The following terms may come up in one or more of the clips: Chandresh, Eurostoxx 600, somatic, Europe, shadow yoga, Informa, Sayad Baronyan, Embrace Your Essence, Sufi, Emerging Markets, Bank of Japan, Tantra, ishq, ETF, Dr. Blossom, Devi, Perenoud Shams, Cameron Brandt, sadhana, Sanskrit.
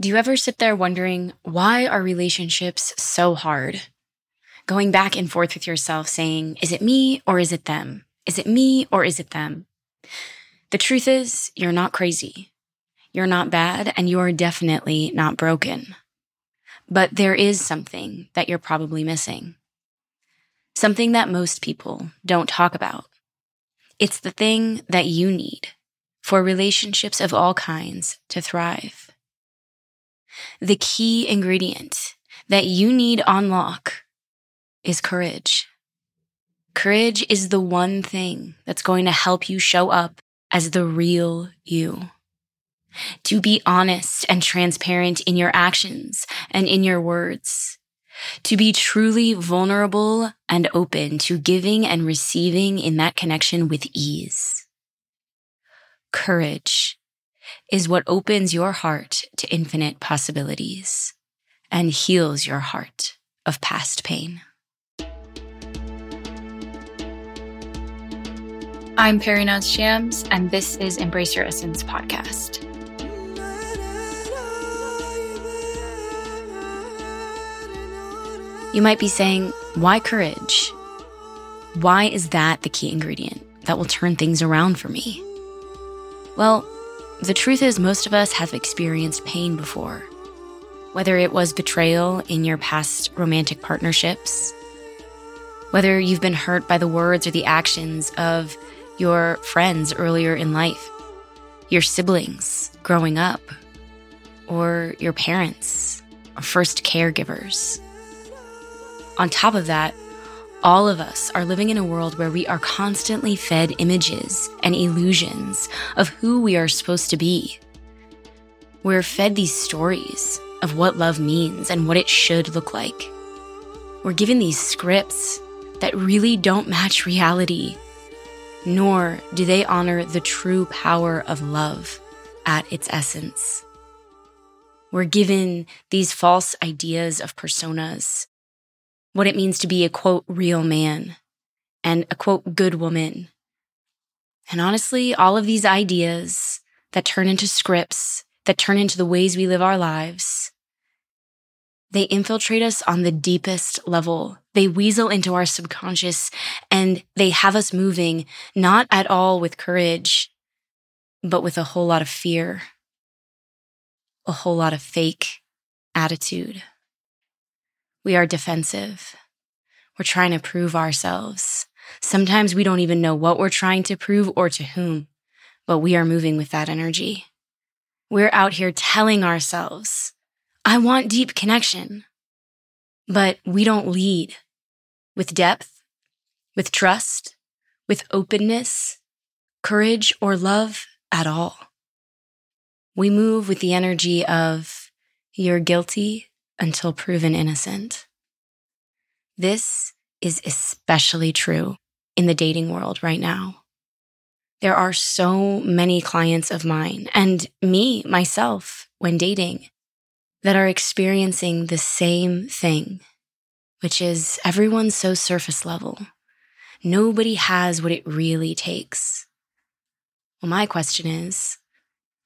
Do you ever sit there wondering, why are relationships so hard? Going back and forth with yourself saying, is it me or is it them? Is it me or is it them? The truth is, you're not crazy. You're not bad, and you're definitely not broken. But there is something that you're probably missing. Something that most people don't talk about. It's the thing that you need for relationships of all kinds to thrive. The key ingredient that you need on lock is courage. Courage is the one thing that's going to help you show up as the real you. To be honest and transparent in your actions and in your words. To be truly vulnerable and open to giving and receiving in that connection with ease. Courage is what opens your heart to infinite possibilities and heals your heart of past pain. I'm Perenoud Shams, and this is Embrace Your Essence podcast. You might be saying, why courage? Why is that the key ingredient that will turn things around for me? Well, the truth is most of us have experienced pain before. Whether it was betrayal in your past romantic partnerships, whether you've been hurt by the words or the actions of your friends earlier in life, your siblings growing up, or your parents or first caregivers. On top of that, all of us are living in a world where we are constantly fed images and illusions of who we are supposed to be. We're fed these stories of what love means and what it should look like. We're given these scripts that really don't match reality, nor do they honor the true power of love at its essence. We're given these false ideas of personas. What it means to be a, quote, real man and a, quote, good woman. And honestly, all of these ideas that turn into scripts, that turn into the ways we live our lives, they infiltrate us on the deepest level. They weasel into our subconscious, and they have us moving, not at all with courage, but with a whole lot of fear, a whole lot of fake attitude. We are defensive. We're trying to prove ourselves. Sometimes we don't even know what we're trying to prove or to whom, but we are moving with that energy. We're out here telling ourselves, I want deep connection, but we don't lead with depth, with trust, with openness, courage, or love at all. We move with the energy of, you're guilty until proven innocent. This is especially true in the dating world right now. There are so many clients of mine, and me, myself, when dating, that are experiencing the same thing, which is everyone's so surface level. Nobody has what it really takes. Well, my question is,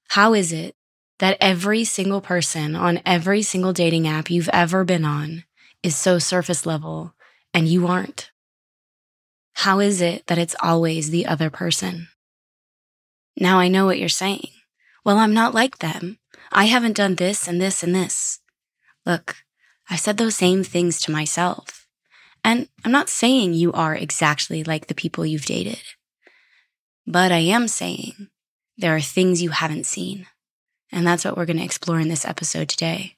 how is it that every single person on every single dating app you've ever been on is so surface level and you aren't? How is it that it's always the other person? Now I know what you're saying. Well, I'm not like them. I haven't done this and this and this. Look, I said those same things to myself. And I'm not saying you are exactly like the people you've dated. But I am saying there are things you haven't seen. And that's what we're going to explore in this episode today.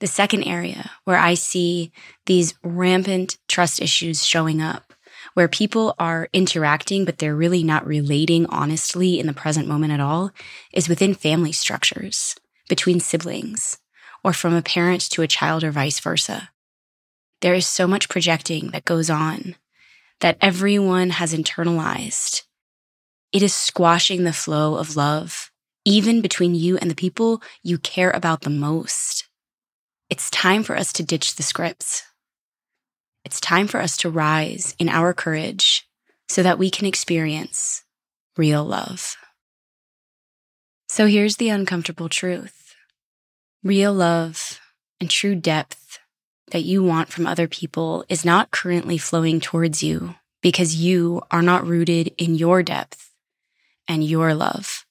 The second area where I see these rampant trust issues showing up, where people are interacting but they're really not relating honestly in the present moment at all, is within family structures, between siblings, or from a parent to a child or vice versa. There is so much projecting that goes on that everyone has internalized. It is squashing the flow of love, even between you and the people you care about the most. It's time for us to ditch the scripts. It's time for us to rise in our courage so that we can experience real love. So here's the uncomfortable truth. Real love and true depth that you want from other people is not currently flowing towards you because you are not rooted in your depth and your love.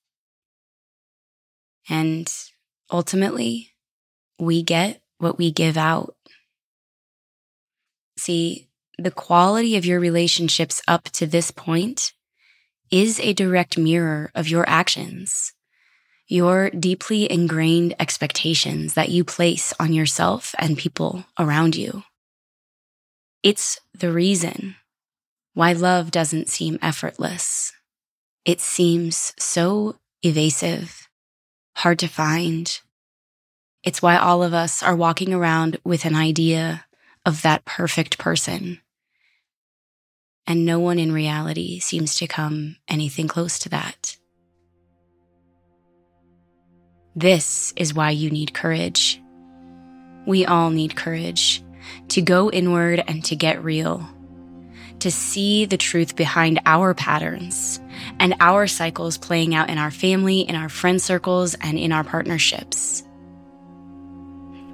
And ultimately, we get what we give out. See, the quality of your relationships up to this point is a direct mirror of your actions, your deeply ingrained expectations that you place on yourself and people around you. It's the reason why love doesn't seem effortless. It seems so evasive, hard to find. It's why all of us are walking around with an idea of that perfect person. And no one in reality seems to come anything close to that. This is why you need courage. We all need courage to go inward and to get real, to see the truth behind our patterns and our cycles playing out in our family, in our friend circles, and in our partnerships.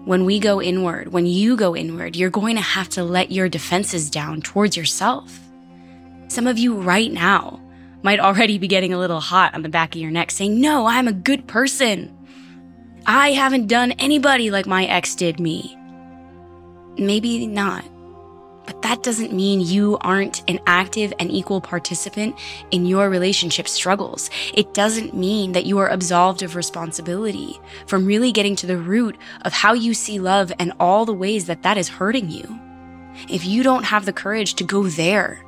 When we go inward, when you go inward, you're going to have to let your defenses down towards yourself. Some of you right now might already be getting a little hot on the back of your neck saying, "No, I'm a good person. I haven't done anybody like my ex did me." Maybe not, but that doesn't mean you aren't an active and equal participant in your relationship struggles. It doesn't mean that you are absolved of responsibility from really getting to the root of how you see love and all the ways that that is hurting you. If you don't have the courage to go there,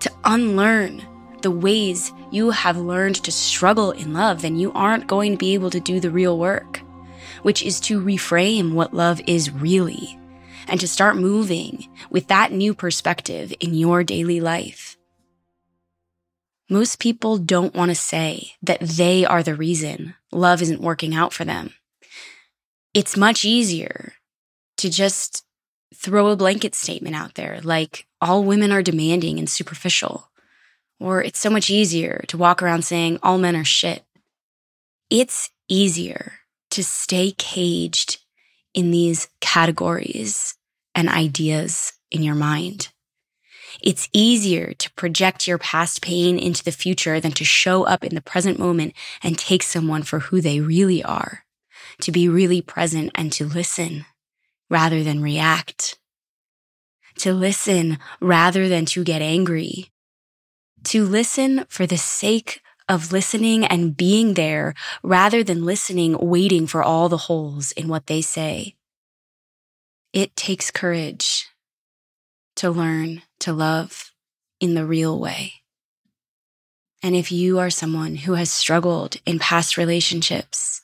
to unlearn the ways you have learned to struggle in love, then you aren't going to be able to do the real work, which is to reframe what love is really, and to start moving with that new perspective in your daily life. Most people don't want to say that they are the reason love isn't working out for them. It's much easier to just throw a blanket statement out there like, all women are demanding and superficial, or it's so much easier to walk around saying all men are shit. It's easier to stay caged in these categories and ideas in your mind. It's easier to project your past pain into the future than to show up in the present moment and take someone for who they really are, to be really present and to listen rather than react, to listen rather than to get angry, to listen for the sake of listening and being there rather than listening, waiting for all the holes in what they say. It takes courage to learn to love in the real way. And if you are someone who has struggled in past relationships,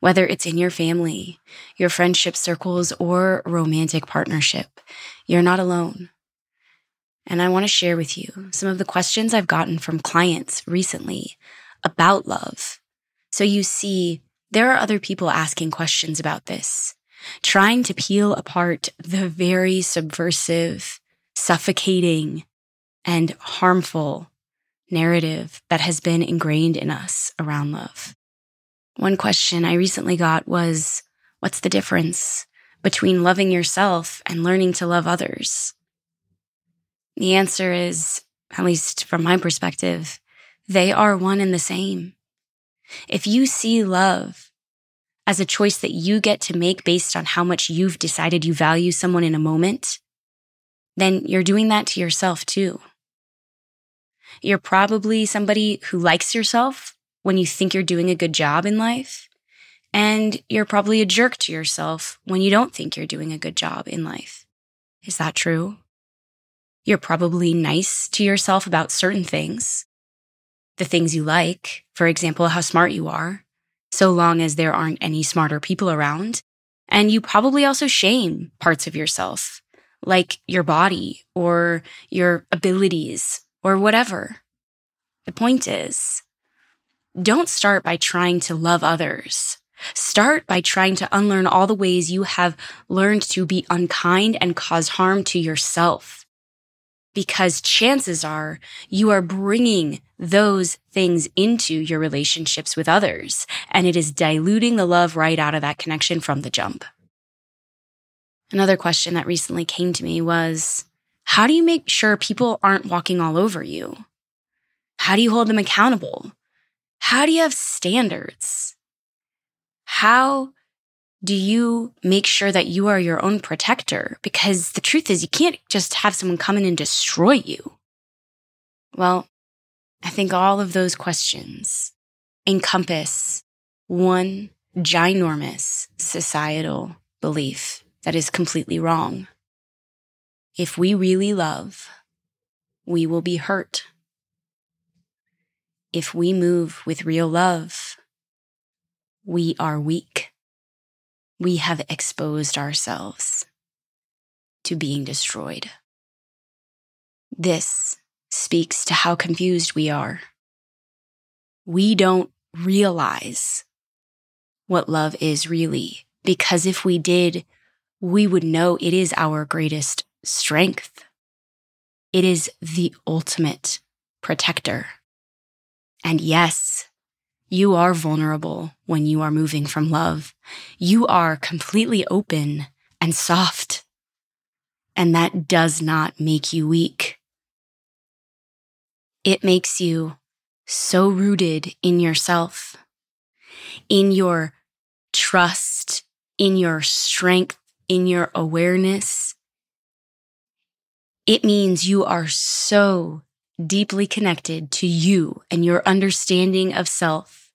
whether it's in your family, your friendship circles, or romantic partnership, you're not alone. And I want to share with you some of the questions I've gotten from clients recently about love. So you see, there are other people asking questions about this, trying to peel apart the very subversive, suffocating, and harmful narrative that has been ingrained in us around love. One question I recently got was, what's the difference between loving yourself and learning to love others? The answer is, at least from my perspective, they are one and the same. If you see love as a choice that you get to make based on how much you've decided you value someone in a moment, then you're doing that to yourself too. You're probably somebody who likes yourself when you think you're doing a good job in life, and you're probably a jerk to yourself when you don't think you're doing a good job in life. Is that true? You're probably nice to yourself about certain things, the things you like, for example, how smart you are, so long as there aren't any smarter people around. And you probably also shame parts of yourself, like your body or your abilities or whatever. The point is, don't start by trying to love others. Start by trying to unlearn all the ways you have learned to be unkind and cause harm to yourself. because chances are you are bringing those things into your relationships with others, and it is diluting the love right out of that connection from the jump. Another question that recently came to me was, how do you make sure people aren't walking all over you? How do you hold them accountable? How do you have standards? How do you make sure that you are your own protector? Because the truth is, you can't just have someone come in and destroy you. Well, I think all of those questions encompass one ginormous societal belief that is completely wrong. If we really love, we will be hurt. If we move with real love, we are weak. We have exposed ourselves to being destroyed. This speaks to how confused we are. We don't realize what love is really, because if we did, we would know it is our greatest strength. It is the ultimate protector. And yes, you are vulnerable when you are moving from love. You are completely open and soft, and that does not make you weak. It makes you so rooted in yourself, in your trust, in your strength, in your awareness. It means you are so deeply connected to you and your understanding of self,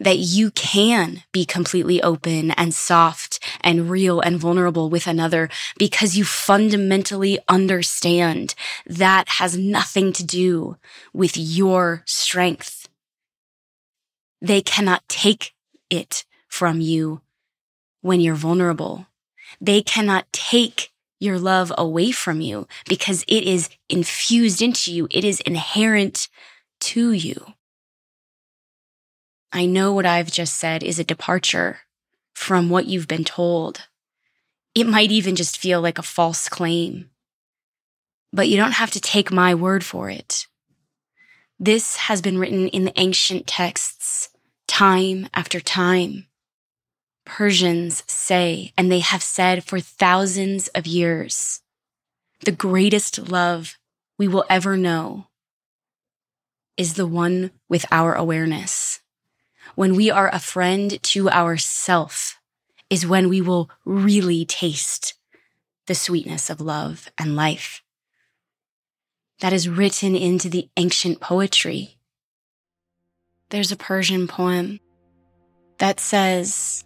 that you can be completely open and soft and real and vulnerable with another, because you fundamentally understand that has nothing to do with your strength. They cannot take it from you when you're vulnerable. They cannot take your love away from you, because it is infused into you. It is inherent to you. I know what I've just said is a departure from what you've been told. It might even just feel like a false claim, but you don't have to take my word for it. This has been written in the ancient texts time after time. Persians say, and they have said for thousands of years, the greatest love we will ever know is the one with our awareness. When we are a friend to ourself is when we will really taste the sweetness of love and life. That is written into the ancient poetry. There's a Persian poem that says,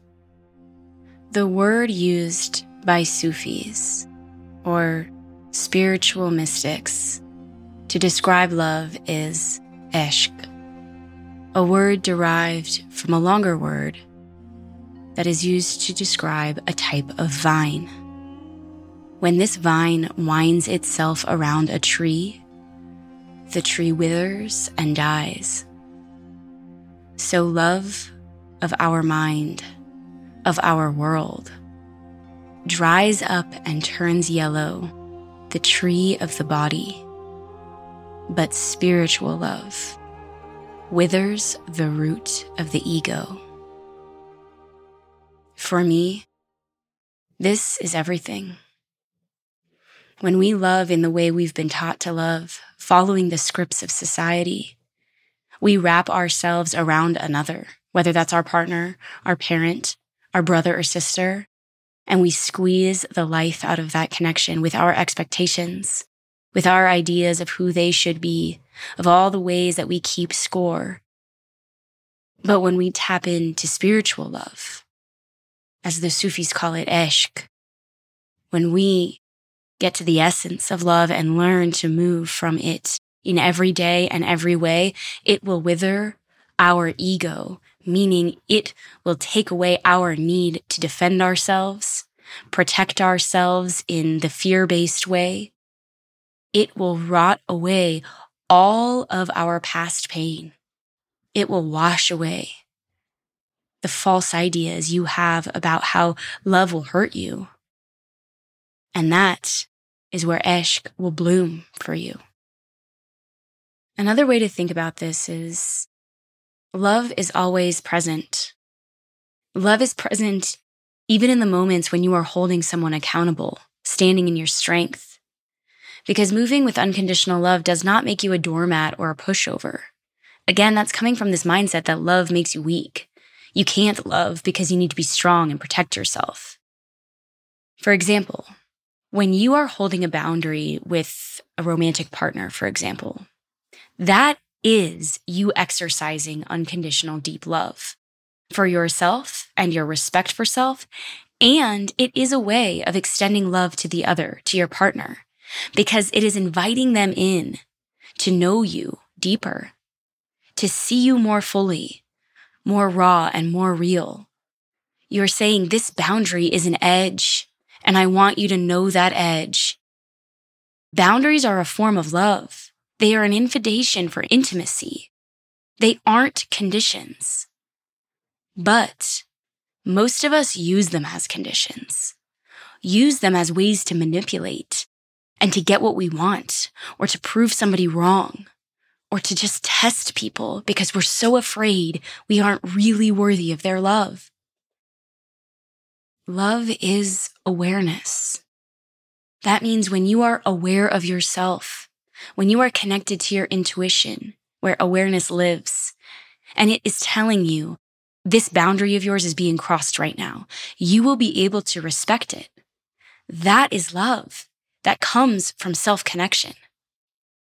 the word used by Sufis, or spiritual mystics, to describe love is ishq, a word derived from a longer word that is used to describe a type of vine. When this vine winds itself around a tree, the tree withers and dies. So love of our mind, of our world, dries up and turns yellow, the tree of the body. But spiritual love withers the root of the ego. For me, this is everything. When we love in the way we've been taught to love, following the scripts of society, we wrap ourselves around another, whether that's our partner, our parent, our brother or sister, and we squeeze the life out of that connection with our expectations, with our ideas of who they should be, of all the ways that we keep score. But when we tap into spiritual love, as the Sufis call it, ishq, when we get to the essence of love and learn to move from it in every day and every way, it will wither our ego, meaning it will take away our need to defend ourselves, protect ourselves in the fear-based way. It will rot away all of our past pain. It will wash away the false ideas you have about how love will hurt you. And that is where ishq will bloom for you. Another way to think about this is love is always present. Love is present even in the moments when you are holding someone accountable, standing in your strength. Because moving with unconditional love does not make you a doormat or a pushover. Again, that's coming from this mindset that love makes you weak. You can't love because you need to be strong and protect yourself. For example, when you are holding a boundary with a romantic partner, for example, that is you exercising unconditional deep love for yourself and your respect for self, and it is a way of extending love to the other, to your partner, because it is inviting them in to know you deeper, to see you more fully, more raw and more real. You're saying this boundary is an edge, and I want you to know that edge. Boundaries are a form of love. They are an invitation for intimacy. They aren't conditions. But most of us use them as conditions, use them as ways to manipulate and to get what we want, or to prove somebody wrong, or to just test people because we're so afraid we aren't really worthy of their love. Love is awareness. That means when you are aware of yourself, when you are connected to your intuition, where awareness lives, and it is telling you, this boundary of yours is being crossed right now. You will be able to respect it. That is love. That comes from self-connection.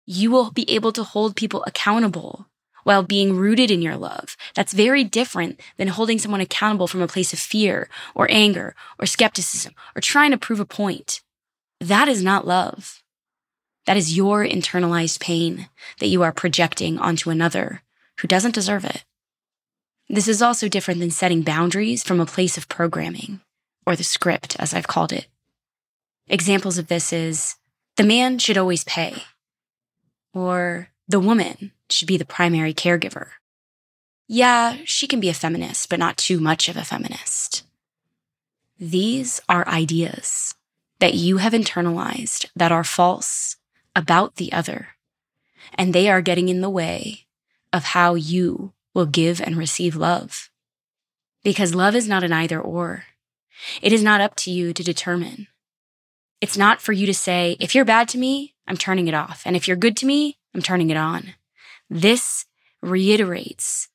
You will be able to hold people accountable while being rooted in your love. That's very different than holding someone accountable from a place of fear or anger or skepticism or trying to prove a point. That is not love. That is your internalized pain that you are projecting onto another who doesn't deserve it. This is also different than setting boundaries from a place of programming, or the script, as I've called it. Examples of this is, the man should always pay, or the woman should be the primary caregiver. Yeah, she can be a feminist, but not too much of a feminist. These are ideas that you have internalized that are false about the other, and they are getting in the way of how you will give and receive love. Because love is not an either or. It is not up to you to determine. It's not for you to say, if you're bad to me, I'm turning it off. And if you're good to me, I'm turning it on. This reiterates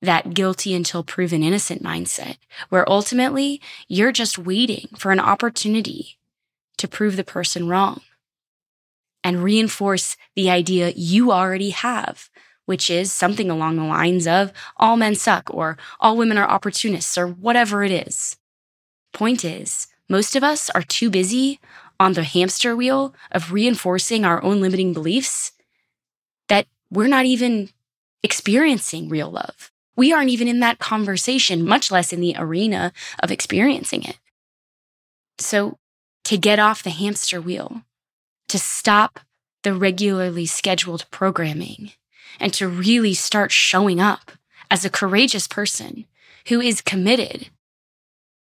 that guilty until proven innocent mindset, where ultimately you're just waiting for an opportunity to prove the person wrong and reinforce the idea you already have, which is something along the lines of all men suck or all women are opportunists or whatever it is. Point is, most of us are too busy on the hamster wheel of reinforcing our own limiting beliefs that we're not even experiencing real love. We aren't even in that conversation, much less in the arena of experiencing it. So to get off the hamster wheel, to stop the regularly scheduled programming, and to really start showing up as a courageous person who is committed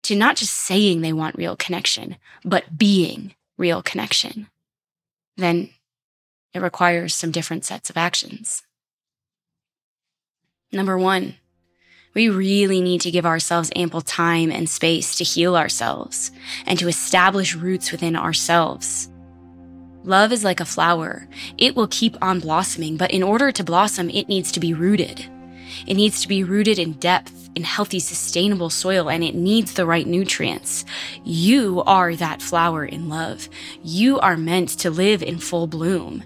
to not just saying they want real connection, but being real connection, then it requires some different sets of actions. Number one, we really need to give ourselves ample time and space to heal ourselves and to establish roots within ourselves. Love is like a flower. It will keep on blossoming, but in order to blossom, it needs to be rooted. It needs to be rooted in depth, in healthy, sustainable soil, and it needs the right nutrients. You are that flower in love. You are meant to live in full bloom.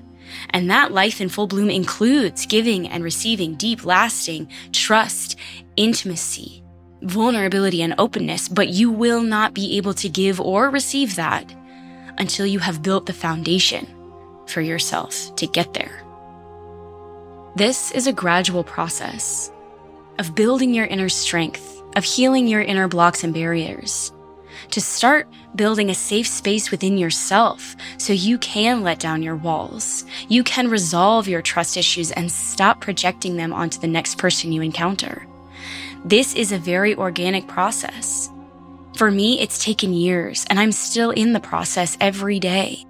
And that life in full bloom includes giving and receiving deep, lasting trust, intimacy, vulnerability, and openness, but you will not be able to give or receive that until you have built the foundation for yourself to get there. This is a gradual process of building your inner strength, of healing your inner blocks and barriers, to start building a safe space within yourself so you can let down your walls, you can resolve your trust issues and stop projecting them onto the next person you encounter. This is a very organic process. For me, it's taken years, and I'm still in the process every day.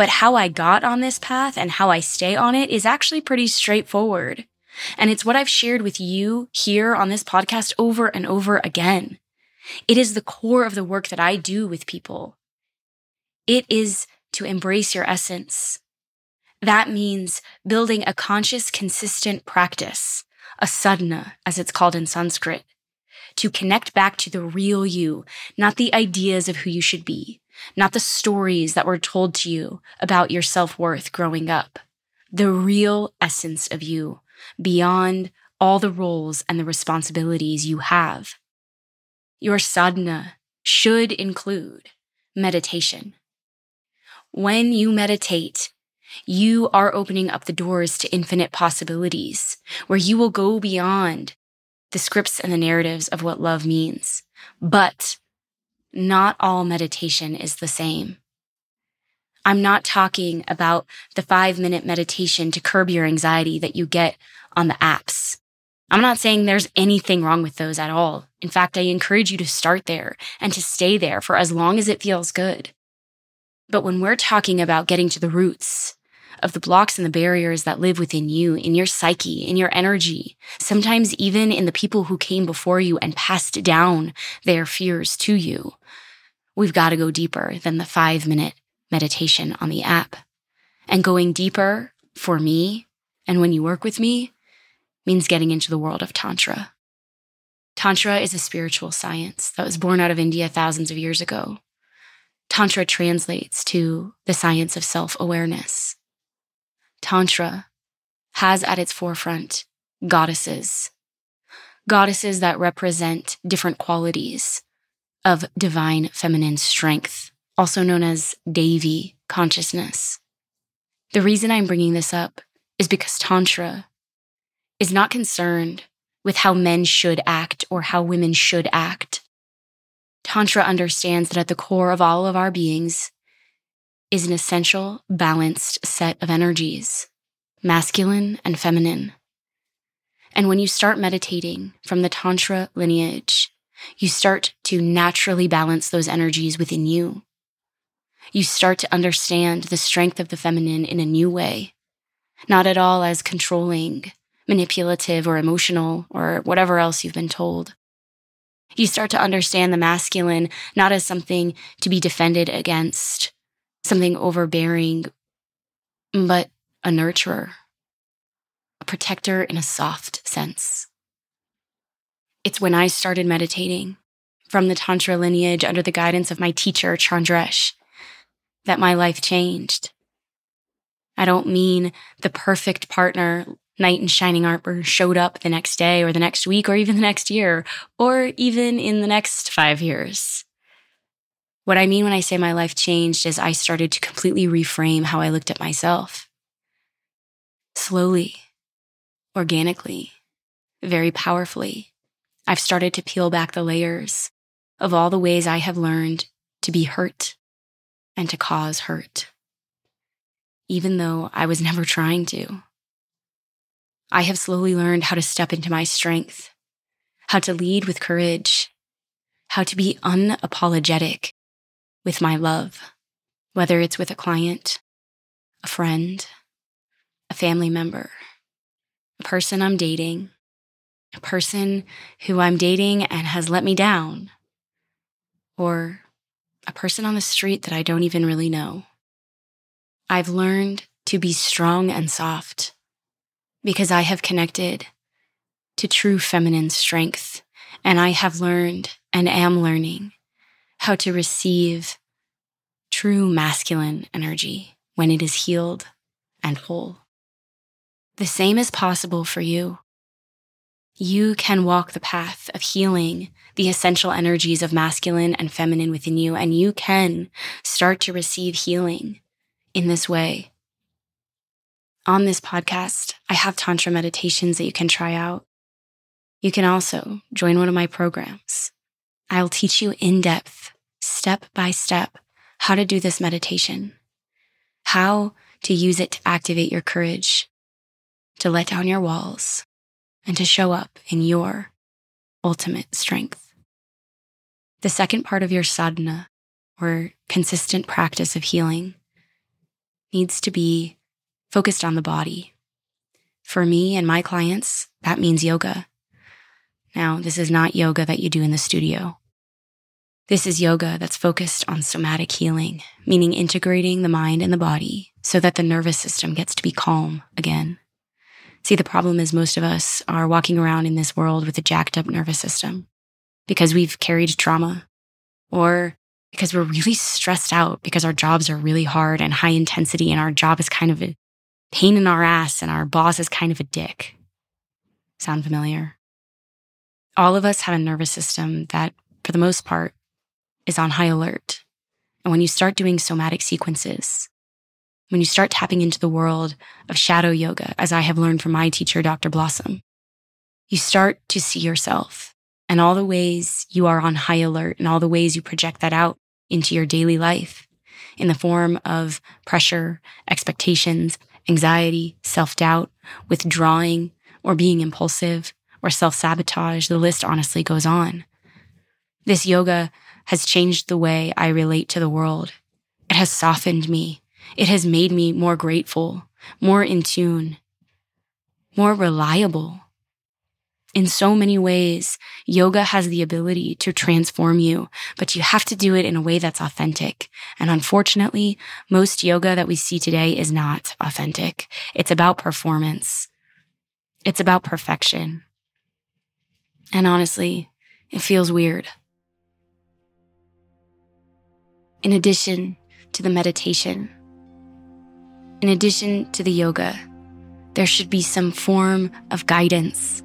But how I got on this path and how I stay on it is actually pretty straightforward. And it's what I've shared with you here on this podcast over and over again. It is the core of the work that I do with people. It is to embrace your essence. That means building a conscious, consistent practice, a sadhana, as it's called in Sanskrit, to connect back to the real you, not the ideas of who you should be, not the stories that were told to you about your self-worth growing up, the real essence of you, beyond all the roles and the responsibilities you have. Your sadhana should include meditation. When you meditate, you are opening up the doors to infinite possibilities, where you will go beyond the scripts and the narratives of what love means. But not all meditation is the same. I'm not talking about the 5-minute meditation to curb your anxiety that you get on the apps. I'm not saying there's anything wrong with those at all. In fact, I encourage you to start there and to stay there for as long as it feels good. But when we're talking about getting to the roots of the blocks and the barriers that live within you, in your psyche, in your energy, sometimes even in the people who came before you and passed down their fears to you, we've got to go deeper than the 5-minute meditation on the app. And going deeper, for me, and when you work with me, means getting into the world of Tantra. Tantra is a spiritual science that was born out of India thousands of years ago. Tantra translates to the science of self-awareness. Tantra has at its forefront goddesses. Goddesses that represent different qualities of divine feminine strength, also known as Devi consciousness. The reason I'm bringing this up is because Tantra is not concerned with how men should act or how women should act. Tantra understands that at the core of all of our beings is an essential, balanced set of energies, masculine and feminine. And when you start meditating from the Tantra lineage, you start to naturally balance those energies within you. You start to understand the strength of the feminine in a new way, not at all as controlling, manipulative, or emotional, or whatever else you've been told. You start to understand the masculine not as something to be defended against, something overbearing, but a nurturer, a protector in a soft sense. It's when I started meditating from the Tantra lineage under the guidance of my teacher, Chandresh, that my life changed. I don't mean the perfect partner, knight in shining armor, showed up the next day or the next week or even the next year or even in the next 5 years. What I mean when I say my life changed is I started to completely reframe how I looked at myself. Slowly, organically, very powerfully, I've started to peel back the layers of all the ways I have learned to be hurt and to cause hurt, even though I was never trying to. I have slowly learned how to step into my strength, how to lead with courage, how to be unapologetic with my love, whether it's with a client, a friend, a family member, a person I'm dating, a person who I'm dating and has let me down, or a person on the street that I don't even really know. I've learned to be strong and soft, because I have connected to true feminine strength, and I have learned and am learning how to receive true masculine energy when it is healed and whole. The same is possible for you. You can walk the path of healing the essential energies of masculine and feminine within you, and you can start to receive healing in this way. On this podcast, I have Tantra meditations that you can try out. You can also join one of my programs. I'll teach you in depth, step by step, how to do this meditation, how to use it to activate your courage, to let down your walls, and to show up in your ultimate strength. The second part of your sadhana, or consistent practice of healing, needs to be focused on the body. For me and my clients, that means yoga. Now, this is not yoga that you do in the studio. This is yoga that's focused on somatic healing, meaning integrating the mind and the body so that the nervous system gets to be calm again. See, the problem is most of us are walking around in this world with a jacked up nervous system because we've carried trauma, or because we're really stressed out because our jobs are really hard and high intensity and our job is kind of a pain in our ass and our boss is kind of a dick. Sound familiar? All of us have a nervous system that, for the most part, is on high alert. And when you start doing somatic sequences, when you start tapping into the world of shadow yoga, as I have learned from my teacher, Dr. Blossom, you start to see yourself and all the ways you are on high alert and all the ways you project that out into your daily life in the form of pressure, expectations, anxiety, self-doubt, withdrawing, or being impulsive, or self-sabotage. The list honestly goes on. This yoga has changed the way I relate to the world. It has softened me. It has made me more grateful, more in tune, more reliable. In so many ways, yoga has the ability to transform you, but you have to do it in a way that's authentic. And unfortunately, most yoga that we see today is not authentic. It's about performance. It's about perfection. And honestly, it feels weird. In addition to the meditation, in addition to the yoga, there should be some form of guidance,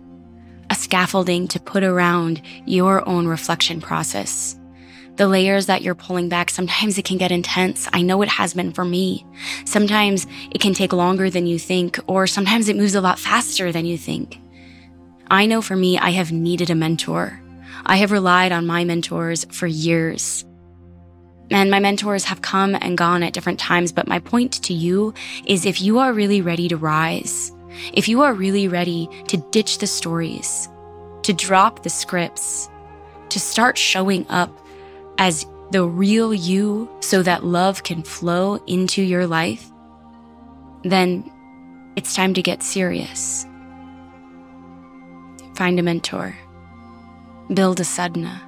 a scaffolding to put around your own reflection process. The layers that you're pulling back, sometimes it can get intense. I know it has been for me. Sometimes it can take longer than you think, or sometimes it moves a lot faster than you think. I know for me, I have needed a mentor. I have relied on my mentors for years. And my mentors have come and gone at different times, but my point to you is if you are really ready to rise, if you are really ready to ditch the stories, to drop the scripts, to start showing up as the real you so that love can flow into your life, then it's time to get serious. Find a mentor. Build a sadhana.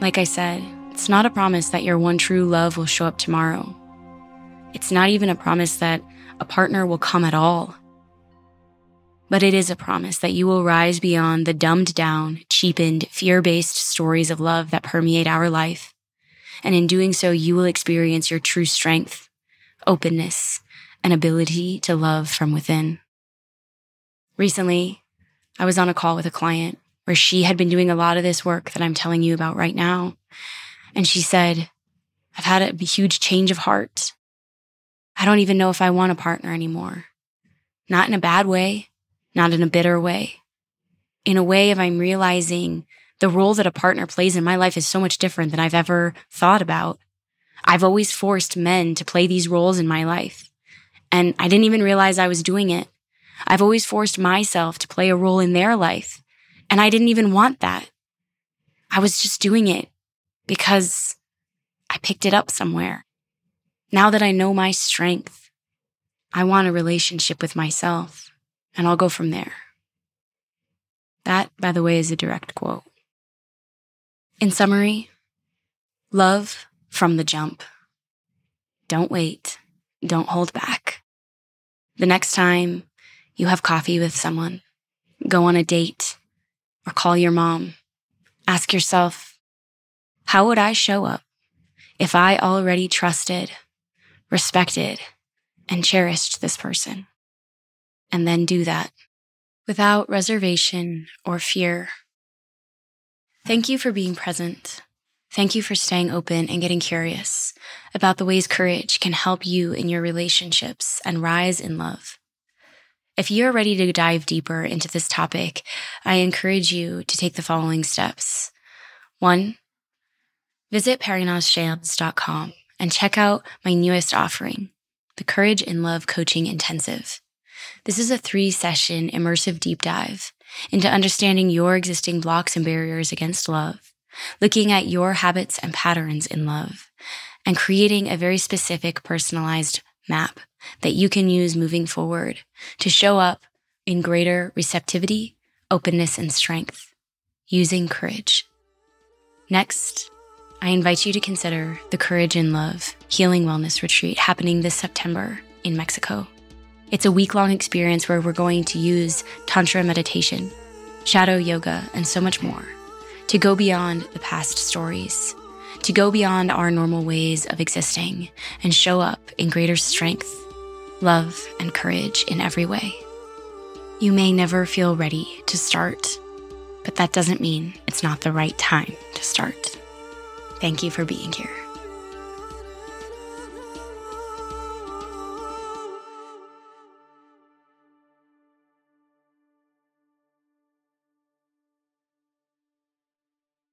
Like I said, it's not a promise that your one true love will show up tomorrow. It's not even a promise that a partner will come at all. But it is a promise that you will rise beyond the dumbed down, cheapened, fear-based stories of love that permeate our life. And in doing so, you will experience your true strength, openness, and ability to love from within. Recently, I was on a call with a client where she had been doing a lot of this work that I'm telling you about right now. And she said, I've had a huge change of heart. I don't even know if I want a partner anymore. Not in a bad way, not in a bitter way. In a way of I'm realizing the role that a partner plays in my life is so much different than I've ever thought about. I've always forced men to play these roles in my life. And I didn't even realize I was doing it. I've always forced myself to play a role in their life. And I didn't even want that. I was just doing it because I picked it up somewhere. Now that I know my strength, I want a relationship with myself, and I'll go from there. That, by the way, is a direct quote. In summary, love from the jump. Don't wait. Don't hold back. The next time you have coffee with someone, go on a date, or call your mom, ask yourself, how would I show up if I already trusted, respected, and cherished this person? And then do that without reservation or fear. Thank you for being present. Thank you for staying open and getting curious about the ways courage can help you in your relationships and rise in love. If you're ready to dive deeper into this topic, I encourage you to take the following steps. 1, visit perenoudshams.com and check out my newest offering, the Courage in Love Coaching Intensive. This is a 3-session immersive deep dive into understanding your existing blocks and barriers against love, looking at your habits and patterns in love, and creating a very specific personalized map that you can use moving forward to show up in greater receptivity, openness, and strength, using courage. Next, I invite you to consider the Courage in Love Healing Wellness Retreat happening this September in Mexico. It's a week-long experience where we're going to use Tantra meditation, shadow yoga, and so much more to go beyond the past stories, to go beyond our normal ways of existing and show up in greater strength, love, and courage in every way. You may never feel ready to start, but that doesn't mean it's not the right time to start. Thank you for being here.